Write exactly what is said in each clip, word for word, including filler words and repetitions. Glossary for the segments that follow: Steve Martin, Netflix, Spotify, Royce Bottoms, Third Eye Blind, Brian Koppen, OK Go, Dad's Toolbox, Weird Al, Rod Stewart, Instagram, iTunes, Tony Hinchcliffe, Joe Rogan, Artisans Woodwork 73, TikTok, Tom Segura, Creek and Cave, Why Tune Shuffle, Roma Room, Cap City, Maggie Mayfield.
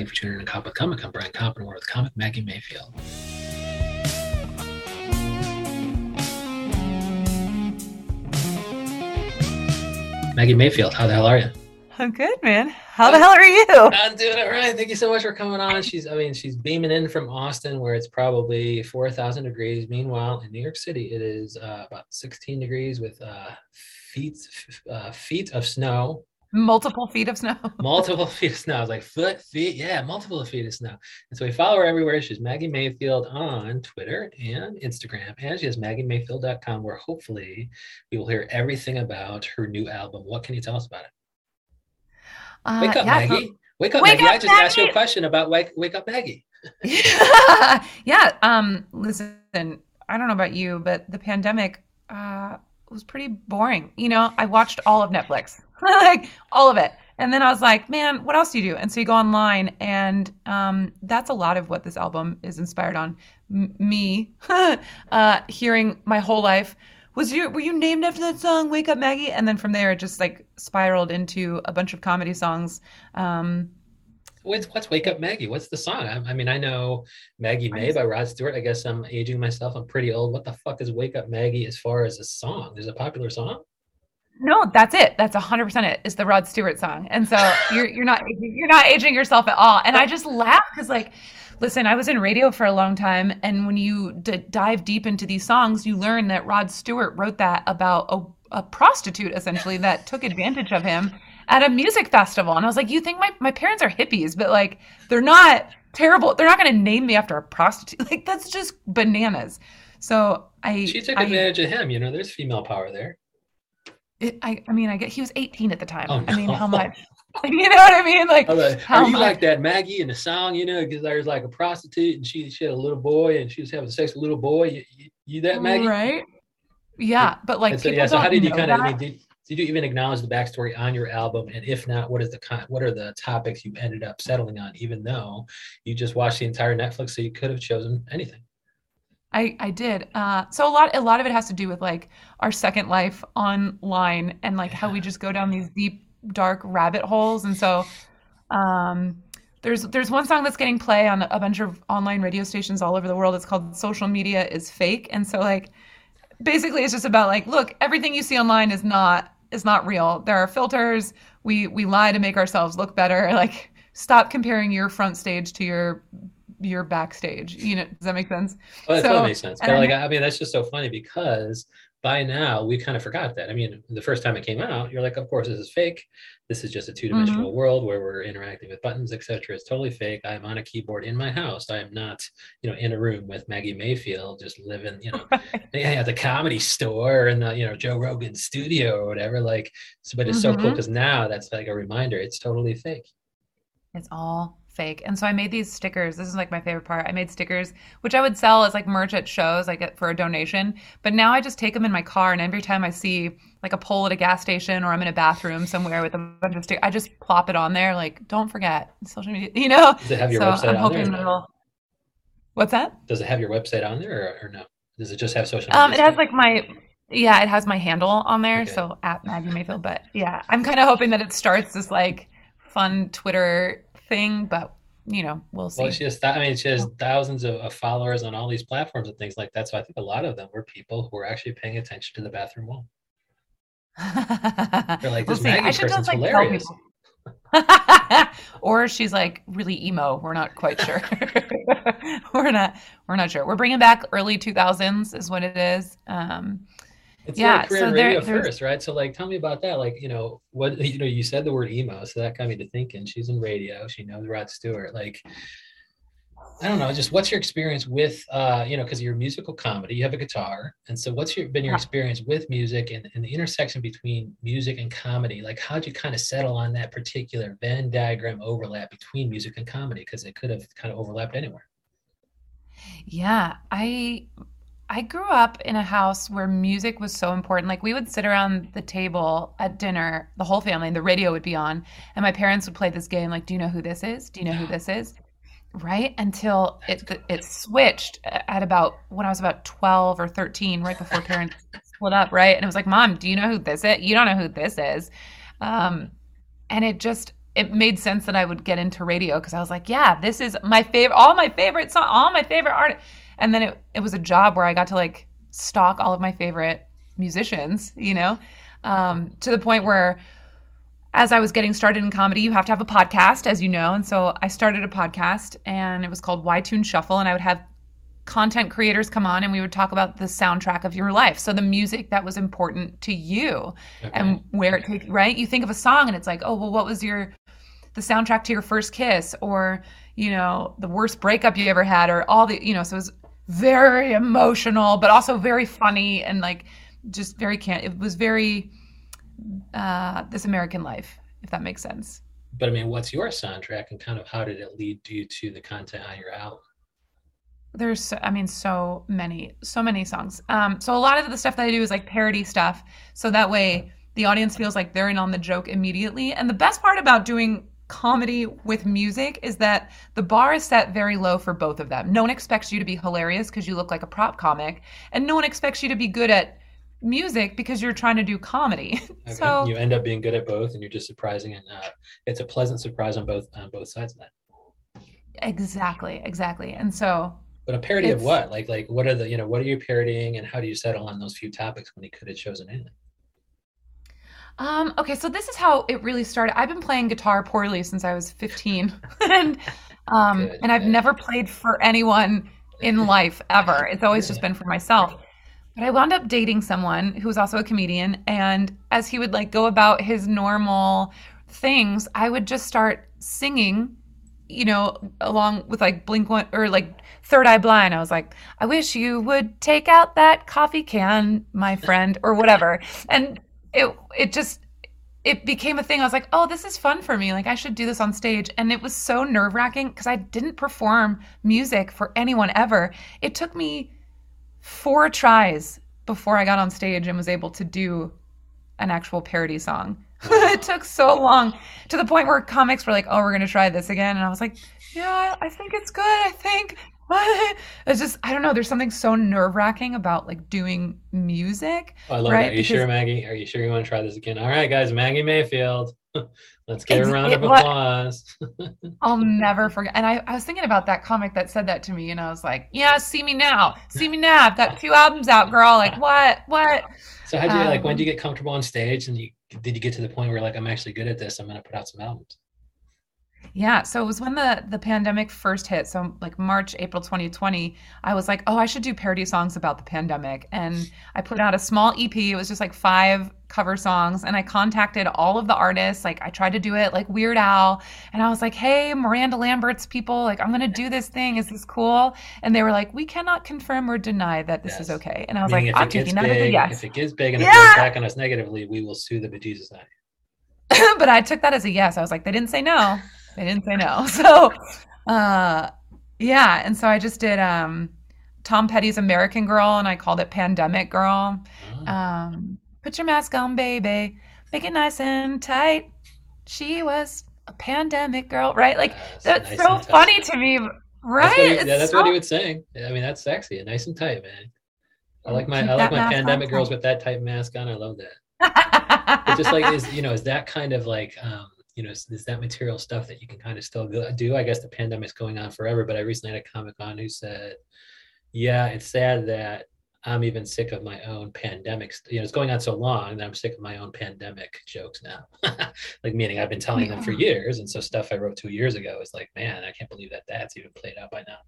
Thank you for tuning in to Comic Comic. I'm Brian Koppen. We're with comic Maggie Mayfield. Maggie Mayfield, how the hell are you? I'm good, man. How I'm, the hell are you? I'm doing it right. Thank you so much for coming on. She's, I mean, she's beaming in from Austin, where it's probably four thousand degrees. Meanwhile, in New York City, it is uh, about sixteen degrees with uh, feet, uh, feet of snow. Multiple feet of snow. Multiple feet of snow. I was like, foot, feet, yeah, multiple feet of snow. And so we follow her everywhere. She's Maggie Mayfield on Twitter and Instagram. And she has maggie mayfield dot com, where hopefully we will hear everything about her new album. What can you tell us about it? Uh, wake up, yeah, Maggie. So, wake up, wake Maggie. Up, I just Maggie. asked you a question about Wake, wake Up, Maggie. yeah. yeah. Um, listen, I don't know about you, but the pandemic uh, was pretty boring. You know, I watched all of Netflix. Like all of it. And then I was like, man, what else do you do? And so you go online, and um, that's a lot of what this album is inspired on. M- me uh, hearing my whole life, was you were you named after that song, Wake Up Maggie? And then from there, it just like spiraled into a bunch of comedy songs. Um, what's, what's Wake Up Maggie? What's the song? I, I mean, I know Maggie May by Rod Stewart. I guess I'm aging myself. I'm pretty old. What the fuck is Wake Up Maggie as far as a song? There's a popular song? No, that's it. That's one hundred percent it. It's the Rod Stewart song. And so you're you're not you're not aging yourself at all. And I just laugh because, like, listen, I was in radio for a long time. And when you d- dive deep into these songs, you learn that Rod Stewart wrote that about a, a prostitute, essentially, that took advantage of him at a music festival. And I was like, you think my, my parents are hippies, but, like, they're not terrible. They're not going to name me after a prostitute. Like, that's just bananas. So I... She took advantage I, of him. You know, there's female power there. It, I, I mean, I get he was eighteen at the time. Oh, no. I mean, how much? Like, you know what I mean? Like, like how are you much? Like that Maggie in the song? You know, because there's like a prostitute, and she she had a little boy, and she was having sex with a little boy. You, you, you that Maggie? Right? Yeah, but like, so, people yeah. So don't how did you kind of? I mean, did, did you even acknowledge the backstory on your album? And if not, what is the con- what are the topics you ended up settling on? Even though you just watched the entire Netflix, so you could have chosen anything. I, I did. Uh, so a lot, a lot of it has to do with like our second life online and like how we just go down these deep, dark rabbit holes. And so um, there's there's one song that's getting play on a bunch of online radio stations all over the world. It's called Social Media is Fake. And so like basically it's just about like, look, everything you see online is not is not real. There are filters. We we lie to make ourselves look better. Like stop comparing your front stage to your your backstage, you know, does that make sense? Oh, that so, totally makes sense. But like, I mean, that's just so funny because by now we kind of forgot that. I mean, the first time it came out, you're like, of course, this is fake. This is just a two-dimensional mm-hmm. world where we're interacting with buttons, et cetera. It's totally fake. I'm on a keyboard in my house. I am not, you know, in a room with Maggie Mayfield, just living, you know, right. yeah, at the comedy store and the, you know, Joe Rogan studio or whatever. Like, so, but it's mm-hmm. so cool because now that's like a reminder. It's totally fake. It's all fake. And so I made these stickers. This is like my favorite part. I made stickers, which I would sell as like merch at shows, like for a donation. But now I just take them in my car. And every time I see like a pole at a gas station or I'm in a bathroom somewhere with a bunch of stickers, I just plop it on there. Like, don't forget social media, you know? Does it have your so website I'm on hoping there? It'll... What's that? Does it have your website on there or, or no? Does it just have social media? Um, it has like my... Yeah, it has my handle on there. Okay. So at Maggie Mayfield. But yeah, I'm kind of hoping that it starts this like fun Twitter thing, but you know, we'll see. Well, she has, th- I mean, she has thousands of, of followers on all these platforms and things like that. So I think a lot of them were people who were actually paying attention to the bathroom wall. They're like, this we'll Maggie I should person's just, like, hilarious. Or she's like really emo. We're not quite sure. we're not. We're not sure. We're bringing back early two thousands is what it is. Um, It's yeah, like career so there, radio there's... first, right? So, like, tell me about that. Like, you know, what you know, you said the word emo, so that got me to thinking. She's in radio. She knows Rod Stewart. Like, I don't know, just what's your experience with, uh, you know, because you're a musical comedy, you have a guitar, and so what's your, been your experience with music and, and the intersection between music and comedy? Like, how'd you kind of settle on that particular Venn diagram overlap between music and comedy? Because it could have kind of overlapped anywhere. Yeah, I. I grew up in a house where music was so important. Like we would sit around the table at dinner, the whole family, and the radio would be on. And my parents would play this game like, do you know who this is? Do you know who this is? Right? Until it it switched at about, when I was about twelve or thirteen, right before parents split up, right? And it was like, Mom, do you know who this is? You don't know who this is. Um, and it just, it made sense that I would get into radio because I was like, yeah, this is my favorite, all my favorite song, all my favorite artists. And then it, it was a job where I got to like stalk all of my favorite musicians, you know, um, to the point where as I was getting started in comedy, you have to have a podcast, as you know. And so I started a podcast and it was called Why Tune Shuffle. And I would have content creators come on and we would talk about the soundtrack of your life. So the music that was important to you okay. and where it takes, right? You think of a song and it's like, oh, well, what was your, the soundtrack to your first kiss or, you know, the worst breakup you ever had or all the, you know, so it was very emotional, but also very funny and like just very, can it was very, uh, This American Life, if that makes sense. But I mean, what's your soundtrack and kind of how did it lead you to the content on your album? There's, I mean, so many, so many songs. Um, so a lot of the stuff that I do is like parody stuff. So that way the audience feels like they're in on the joke immediately. And the best part about doing comedy with music is that the bar is set very low for both of them. No one expects you to be hilarious because you look like a prop comic, and no one expects you to be good at music because you're trying to do comedy. Okay. So you end up being good at both, and you're just surprising, and uh, it's a pleasant surprise on both on both sides of that. Exactly, exactly. And so. But a parody it's, of what? Like, like what are the, you know, what are you parodying and how do you settle on those few topics when you could have chosen anything? Um, okay, so this is how it really started. I've been playing guitar poorly since I was fifteen. and um, Good, and I've man. never played for anyone in life ever. It's always yeah. just been for myself. But I wound up dating someone who was also a comedian. And as he would like go about his normal things, I would just start singing, you know, along with like Blink one or like Third Eye Blind. I was like, I wish you would take out that coffee can, my friend, or whatever. And it, it just, it became a thing. I was like, oh, this is fun for me. Like I should do this on stage. And it was so nerve wracking because I didn't perform music for anyone ever. It took me four tries before I got on stage and was able to do an actual parody song. It took so long to the point where comics were like, oh, we're going to try this again. And I was like, yeah, I think it's good. I think it's just, I don't know. There's something so nerve wracking about like doing music. Oh, I love right? that. Are you because, sure, Maggie? Are you sure you want to try this again? All right, guys, Maggie Mayfield. Let's get a round of applause. I'll never forget. And I, I was thinking about that comic that said that to me. And I was like, yeah, see me now. See me now. I've got two albums out, girl. Like what? What? So how do you um, like, when do you get comfortable on stage and you, did you get to the point where like, I'm actually good at this, I'm going to put out some albums? Yeah. So it was when the, the pandemic first hit. So like March, April, twenty twenty, I was like, oh, I should do parody songs about the pandemic. And I put out a small E P. It was just like five cover songs. And I contacted all of the artists. Like I tried to do it like Weird Al. And I was like, hey, Miranda Lambert's people, like I'm going to do this thing. Is this cool? And they were like, we cannot confirm or deny that this yes. is okay. And I was Meaning like, I'm taking that as a yes. If it gets big and yeah. it goes back on us negatively, we will sue the bejesus out of you. But I took that as a yes. I was like, they didn't say no. They didn't say no. So, uh, yeah. And so I just did um, Tom Petty's American Girl, and I called it Pandemic Girl. Oh. Um, put your mask on, baby. Make it nice and tight. She was a pandemic girl, right? Like, yeah, that's, that's nice so funny to me, right? That's what he, yeah, that's so... what he was saying. I mean, that's sexy. Nice and tight, man. I like my Keep I like my pandemic on. girls with that tight mask on. I love that. It's just like, is, you know, is that kind of like... Um, you know, is, is that material stuff that you can kind of still do? I guess the pandemic's going on forever, but I recently had a comic on who said, yeah, it's sad that I'm even sick of my own pandemic. You know, it's going on so long that I'm sick of my own pandemic jokes now. Like, meaning I've been telling yeah. them for years. And so stuff I wrote two years ago is like, man, I can't believe that that's even played out by now.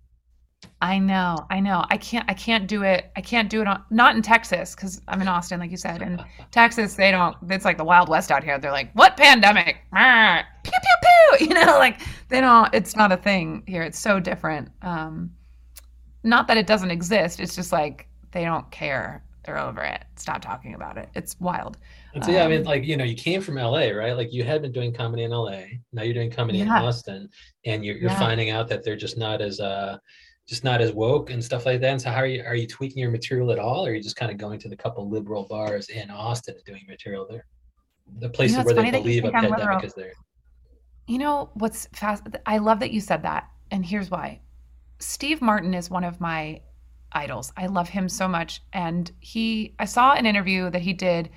I know, I know. I can't, I can't do it. I can't do it on, not in Texas, because I'm in Austin, like you said. And Texas, they don't, it's like the Wild West out here. They're like, what pandemic? Pew, pew, pew. You know, like they don't, it's not a thing here. It's so different. Um, not that it doesn't exist. It's just like, they don't care. They're over it. Stop talking about it. It's wild. And so, yeah, um, I mean, like, you know, you came from L A, right? Like you had been doing comedy in L A. Now you're doing comedy yeah. in Austin, and you're, you're yeah. finding out that they're just not as, uh, just not as woke and stuff like that. And so how are you, are you tweaking your material at all? Or are you just kind of going to the couple liberal bars in Austin and doing material there? The places you know, where they believe a pandemic liberal. is there. You know, what's fast. I love that you said that. And here's why. Steve Martin is one of my idols. I love him so much. And he, I saw an interview that he did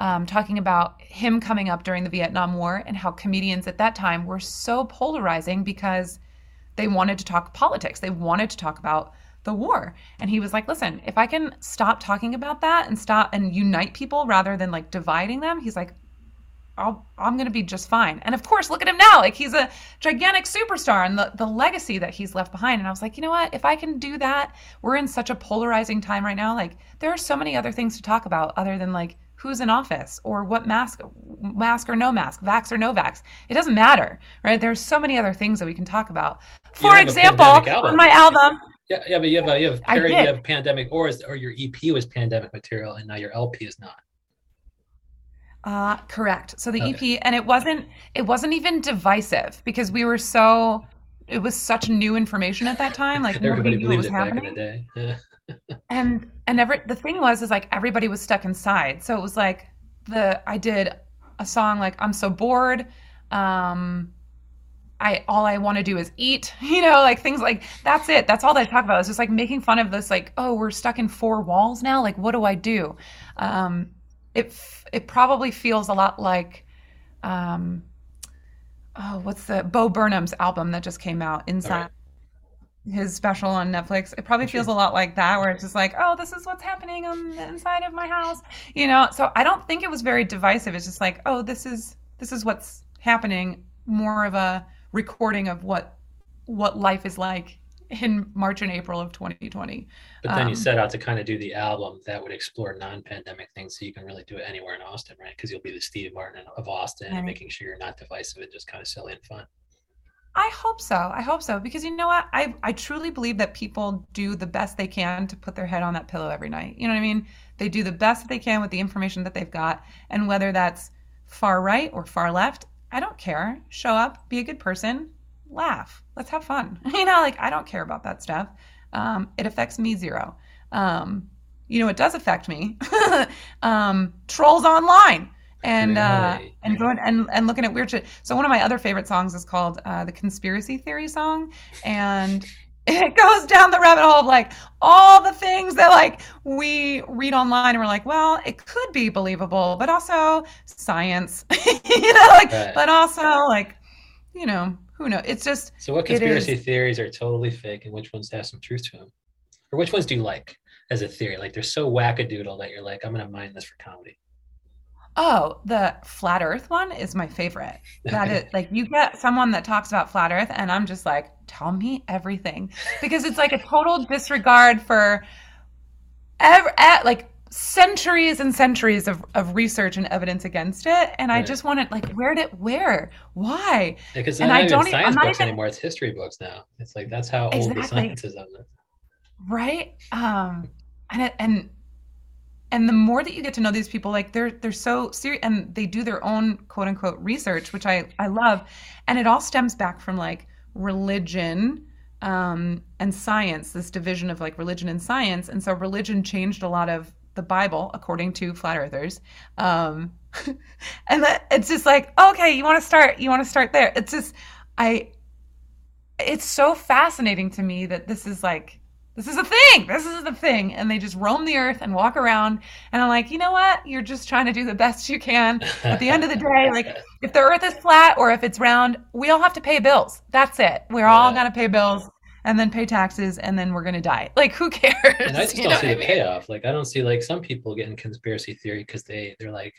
um, talking about him coming up during the Vietnam War and how comedians at that time were so polarizing because they wanted to talk politics. They wanted to talk about the war. And he was like, listen, if I can stop talking about that and stop and unite people rather than like dividing them, he's like, I'll, I'm going to be just fine. And of course, look at him now. Like, he's a gigantic superstar and the, the legacy that he's left behind. And I was like, you know what, if I can do that, we're in such a polarizing time right now. Like, there are so many other things to talk about other than like who's in office or what mask, mask or no mask, vax or no vax. It doesn't matter, right? There's so many other things that we can talk about. For example, on my album. Yeah, yeah, but you have a, you have, a very, you have pandemic, or is, or your E P was pandemic material, and now your L P is not. Uh, correct. So the okay. E P, and it wasn't, it wasn't even divisive because we were so, it was such new information at that time. Like everybody knew what was happening. Back in the day. and and every, the thing was is like everybody was stuck inside. So it was like the I did a song like I'm so bored. Um, I, all I want to do is eat, you know, like things like that's it. That's all that I talk about. It's just like making fun of this, like, oh, we're stuck in four walls now. Like, what do I do? Um, it, it probably feels a lot like, um, oh, what's the Bo Burnham's album that just came out inside right. his special on Netflix. It probably feels a lot like that, where it's just like, oh, this is what's happening on the inside of my house, you know? So I don't think it was very divisive. It's just like, oh, this is, this is what's happening, more of a recording of what what life is like in March and April of twenty twenty. But then um, you set out to kind of do the album that would explore non-pandemic things, so you can really do it anywhere in Austin, right? Because you'll be the Steve Martin of Austin, right. And making sure you're not divisive and just kind of silly and fun. I hope so. I hope so. Because you know what? I I truly believe that people do the best they can to put their head on that pillow every night. You know what I mean? They do the best that they can with the information that they've got. And whether that's far right or far left, I don't care. Show up, be a good person, laugh. Let's have fun. You know, like, I don't care about that stuff. Um, it affects me zero. Um, you know, it does affect me. um, trolls online and uh, and going and, and looking at weird shit. So one of my other favorite songs is called uh, the Conspiracy Theory Song, and it goes down the rabbit hole of like all the things that like we read online and we're like, well, it could be believable, but also science, you know, like, right. But also like, you know, who knows? It's just, so what conspiracy theories are totally fake and which ones have some truth to them, or which ones do you like as a theory? Like, they're so wackadoodle that you're like, I'm going to mine this for comedy. Oh, the flat earth one is my favorite. That is like, you get someone that talks about flat earth and I'm just like, tell me everything, because it's like a total disregard for ever like centuries and centuries of, of research and evidence against it. And yeah. I just wanted like, where did where, why? Because yeah, I don't even science books even... anymore. It's history books now. It's like, that's how exactly. old the science is on this. Right. Um, and it, and, And the more that you get to know these people, like they're they're so serious and they do their own quote unquote research, which I, I love. And it all stems back from like religion um, and science, this division of like religion and science. And so religion changed a lot of the Bible, according to flat earthers. Um, and that, it's just like, okay, you want to start, you want to start there. It's just, I, it's so fascinating to me that this is like, This is a thing. This is the thing. And they just roam the earth and walk around. And I'm like, you know what? You're just trying to do the best you can. At the end of the day, like if the earth is flat or if it's round, we all have to pay bills. That's it. We're yeah. all going to pay bills and then pay taxes and then we're going to die. Like, who cares? And I just you don't see the I mean? payoff. Like, I don't see like some people getting conspiracy theory because they, they're like,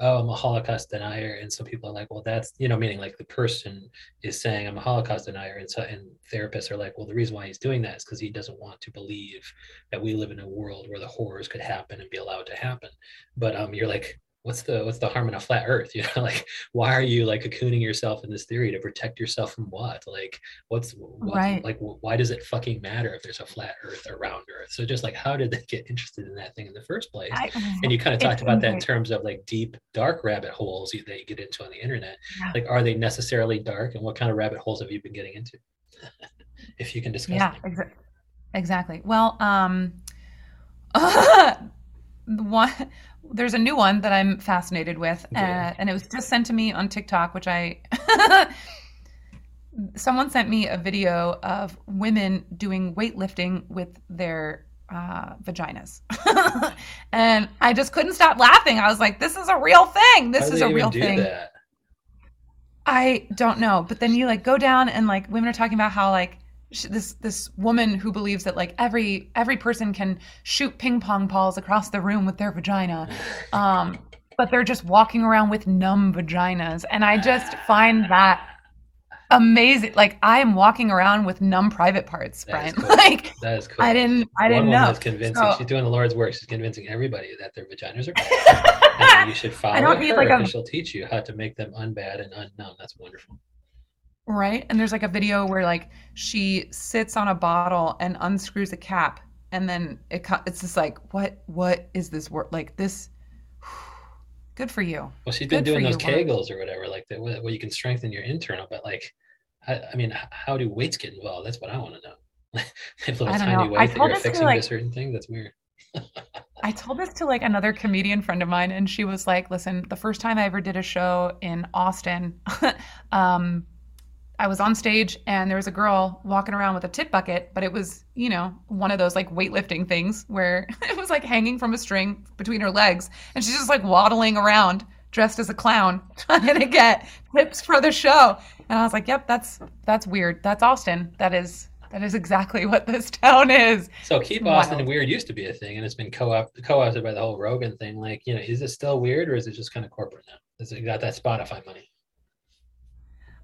oh, I'm a Holocaust denier. And some people are like, well, that's, you know, meaning like the person is saying I'm a Holocaust denier. And so, and therapists are like, well, the reason why he's doing that is because he doesn't want to believe that we live in a world where the horrors could happen and be allowed to happen. But um, you're like, what's the, what's the harm in a flat earth? You know, like, why are you like cocooning yourself in this theory to protect yourself from what? Like, what's, what's right. like, why does it fucking matter if there's a flat earth or round earth? So just like, how did they get interested in that thing in the first place? I, and you kind of talked about that in terms of like deep, dark rabbit holes you, that you get into on the internet. Yeah. Like, are they necessarily dark? And what kind of rabbit holes have you been getting into? If you can discuss yeah, them. Exa- exactly. Well, um, one, there's a new one that I'm fascinated with, uh, and it was just sent to me on TikTok, which I, someone sent me a video of women doing weightlifting with their uh, vaginas. And I just couldn't stop laughing. I was like, this is a real thing. This How is a real thing. That? I don't know. But then you like go down and like women are talking about how like she, this this woman who believes that like every every person can shoot ping pong balls across the room with their vagina. Um, but they're just walking around with numb vaginas. And I just find that amazing. Like I am walking around with numb private parts, Brian. That cool. Like that is cool. I didn't I didn't One know. That's convincing. So, she's doing the Lord's work. She's convincing everybody that their vaginas are bad. And you should follow I don't her need like a, she'll teach you how to make them unbad and unknown. That's wonderful. Right? And there's like a video where like she sits on a bottle and unscrews a cap and then it it's just like what what is this word? Like this Good for you. Well, she's been Good doing those you, Kegels or whatever, like that, where you can strengthen your internal. But like, I, I mean, how do weights get involved? That's what I want to know. If little I don't tiny know. Weights I told that you're affixing to, like, a certain thing. That's weird. I told this to like another comedian friend of mine, and she was like, "Listen, the first time I ever did a show in Austin, um, I was on stage, and there was a girl walking around with a tit bucket, but it was, you know, one of those like weightlifting things where it was like hanging from a string between her legs, and she's just like waddling around dressed as a clown trying to get tips for the show." And I was like, "Yep, that's that's weird. That's Austin. That is that is exactly what this town is." So keep wow. Austin weird used to be a thing, and it's been co-op co-opted by the whole Rogan thing. Like, you know, is it still weird, or is it just kind of corporate now? Is it got that Spotify money?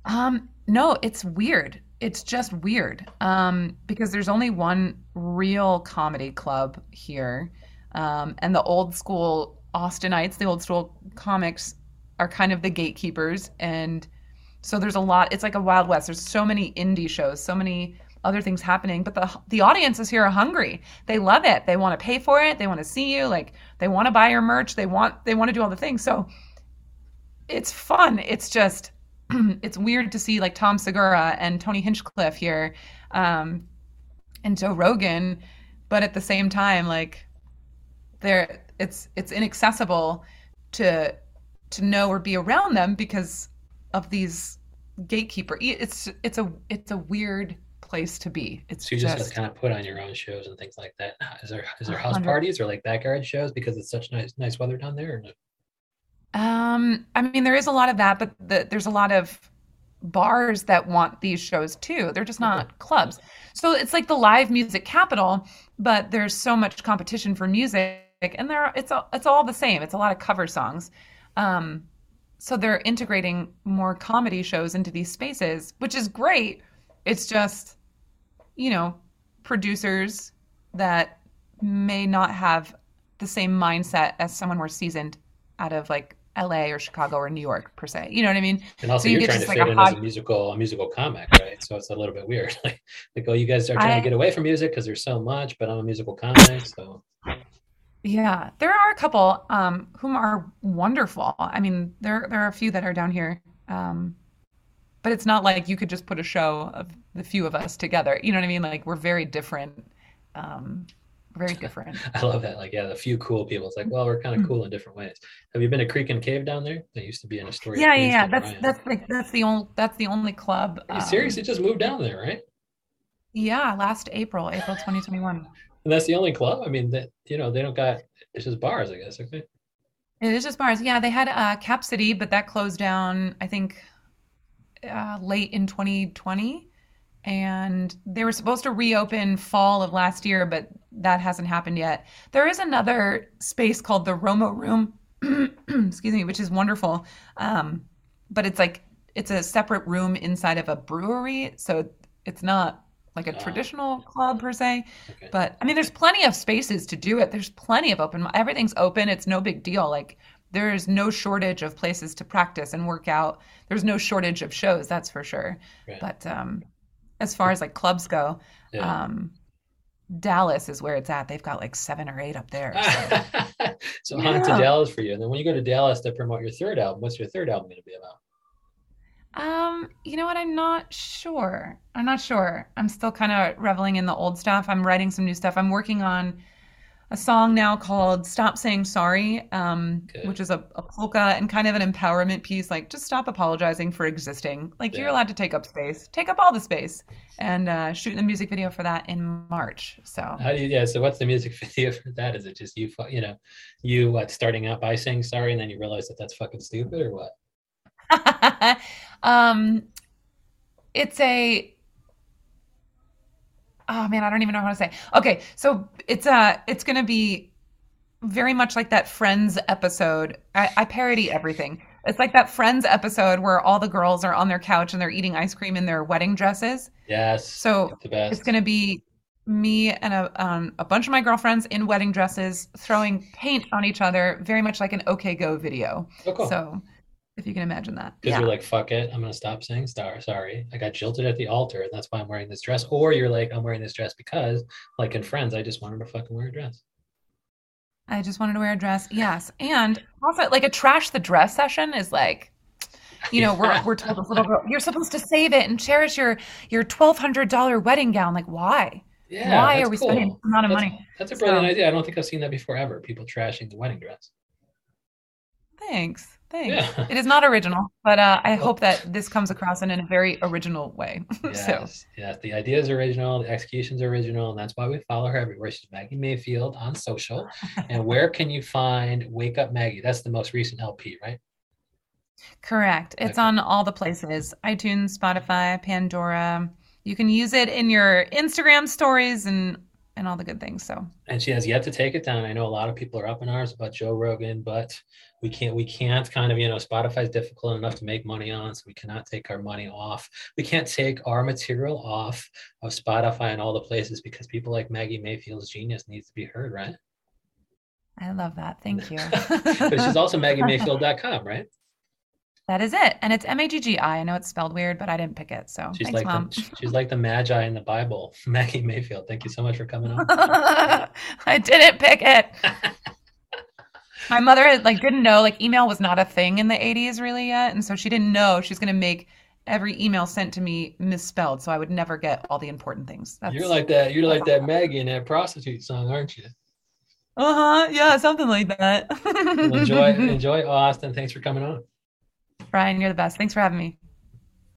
Um, no, it's weird. It's just weird um, because there's only one real comedy club here, um, and the old school Austinites, the old school comics, are kind of the gatekeepers, and so there's a lot. It's like a Wild West. There's so many indie shows, so many other things happening, but the the audiences here are hungry. They love it. They want to pay for it. They want to see you. Like they want to buy your merch. They want they want to do all the things. So it's fun. It's just. It's weird to see like Tom Segura and Tony Hinchcliffe here um, and Joe Rogan, but at the same time, like they're it's it's inaccessible to to know or be around them because of these gatekeeper. It's it's a it's a weird place to be. It's so you just, just kind of put on your own shows and things like that. Is there is there house parties or like backyard shows because it's such nice nice weather down there? Or no? Um, I mean, there is a lot of that, but the, there's a lot of bars that want these shows too. They're just not clubs. So it's like the live music capital, but there's so much competition for music and there are, it's all, it's all the same. It's a lot of cover songs. Um, so they're integrating more comedy shows into these spaces, which is great. It's just, you know, producers that may not have the same mindset as someone more seasoned out of like L A or Chicago or New York per se, you know what I mean? And also so you you're trying to fit like in hot... as a musical, a musical comic, right? So it's a little bit weird. Like, like oh, you guys are trying I... to get away from music because there's so much, but I'm a musical comic, so. Yeah, there are a couple um, whom are wonderful. I mean, there there are a few that are down here, um, but it's not like you could just put a show of the few of us together. You know what I mean? Like we're very different. Um, Very different. I love that. Like, yeah, the few cool people. It's like, well, we're kind of cool in different ways. Have you been to Creek and Cave down there? That used to be in Astoria. Yeah, yeah, yeah. That's Ryan. that's like that's the only that's the only club. Um, you seriously just moved down there, right? Yeah, last April, April twenty twenty-one. And that's the only club. I mean, that you know they don't got. It's just bars, I guess. Okay. It is just bars. Yeah, they had uh, Cap City, but that closed down. I think uh, late in twenty twenty. And they were supposed to reopen fall of last year, but that hasn't happened yet. There is another space called the Roma Room, excuse me, which is wonderful. Um, but it's like, it's a separate room inside of a brewery. So it's not like a uh, traditional club per se, okay. But I mean, there's plenty of spaces to do it. There's plenty of open, everything's open. It's no big deal. Like there's no shortage of places to practice and work out. There's no shortage of shows. That's for sure. Right. But, um, as far as like clubs go, yeah. um, Dallas is where it's at. They've got like seven or eight up there. So, so yeah. On to Dallas for you. And then when you go to Dallas to promote your third album, what's your third album going to be about? Um, you know what? I'm not sure. I'm not sure. I'm still kind of reveling in the old stuff. I'm writing some new stuff. I'm working on a song now called Stop Saying Sorry, um, okay. which is a, a polka and kind of an empowerment piece. Like, just stop apologizing for existing. Like, yeah. you're allowed to take up space. Take up all the space. And uh, shooting the music video for that in March. So how do you, yeah, so what's the music video for that? Is it just you, you know, you what, starting out by saying sorry and then you realize that that's fucking stupid or what? um, it's a... Oh man, I don't even know how to say. Okay, so it's uh it's gonna be very much like that Friends episode. I, I parody everything. It's like that Friends episode where all the girls are on their couch and they're eating ice cream in their wedding dresses. Yes. So it's gonna be me and a um a bunch of my girlfriends in wedding dresses throwing paint on each other, very much like an OK Go video. Oh, cool. So if you can imagine that. Because yeah. you're like, fuck it, I'm going to stop saying star, sorry. I got jilted at the altar, and that's why I'm wearing this dress. Or you're like, I'm wearing this dress because, like in Friends, I just wanted to fucking wear a dress. I just wanted to wear a dress, yes. And also, like, a trash the dress session is like, you know, we're we're told this little girl, you're supposed to save it and cherish your your twelve hundred dollars wedding gown. Like, why? Yeah, why are we cool. spending a amount of that's, money? That's a brilliant so, idea. I don't think I've seen that before ever, people trashing the wedding dress. Thanks. Thanks. Yeah. It is not original, but uh, I hope that this comes across in a very original way. Yes, so. yes. The idea is original, the execution's original, and that's why we follow her everywhere. She's Maggie Mayfield on social. And where can you find Wake Up Maggie? That's the most recent L P, right? Correct. It's okay. on all the places, iTunes, Spotify, Pandora. You can use it in your Instagram stories and and all the good things. So, and she has yet to take it down. I know a lot of people are up in arms about Joe Rogan, but we can't, we can't kind of, you know, Spotify is difficult enough to make money on, so we cannot take our money off. We can't take our material off of Spotify and all the places because people like Maggie Mayfield's genius needs to be heard, right? I love that. Thank you. But she's also Maggie Mayfield dot com, right? That is it. And it's M A G G I. I know it's spelled weird, but I didn't pick it. So she's, thanks, like, Mom. The, she's like the Magi in the Bible. Maggie Mayfield, thank you so much for coming on. I didn't pick it. My mother like didn't know, like email was not a thing in the eighties really yet. And so she didn't know she was going to make every email sent to me misspelled. So I would never get all the important things. That's, you're like that. You're like that Maggie in that prostitute song, aren't you? Uh-huh. Yeah, something like that. Well, enjoy, enjoy Austin. Thanks for coming on. Brian, you're the best. Thanks for having me.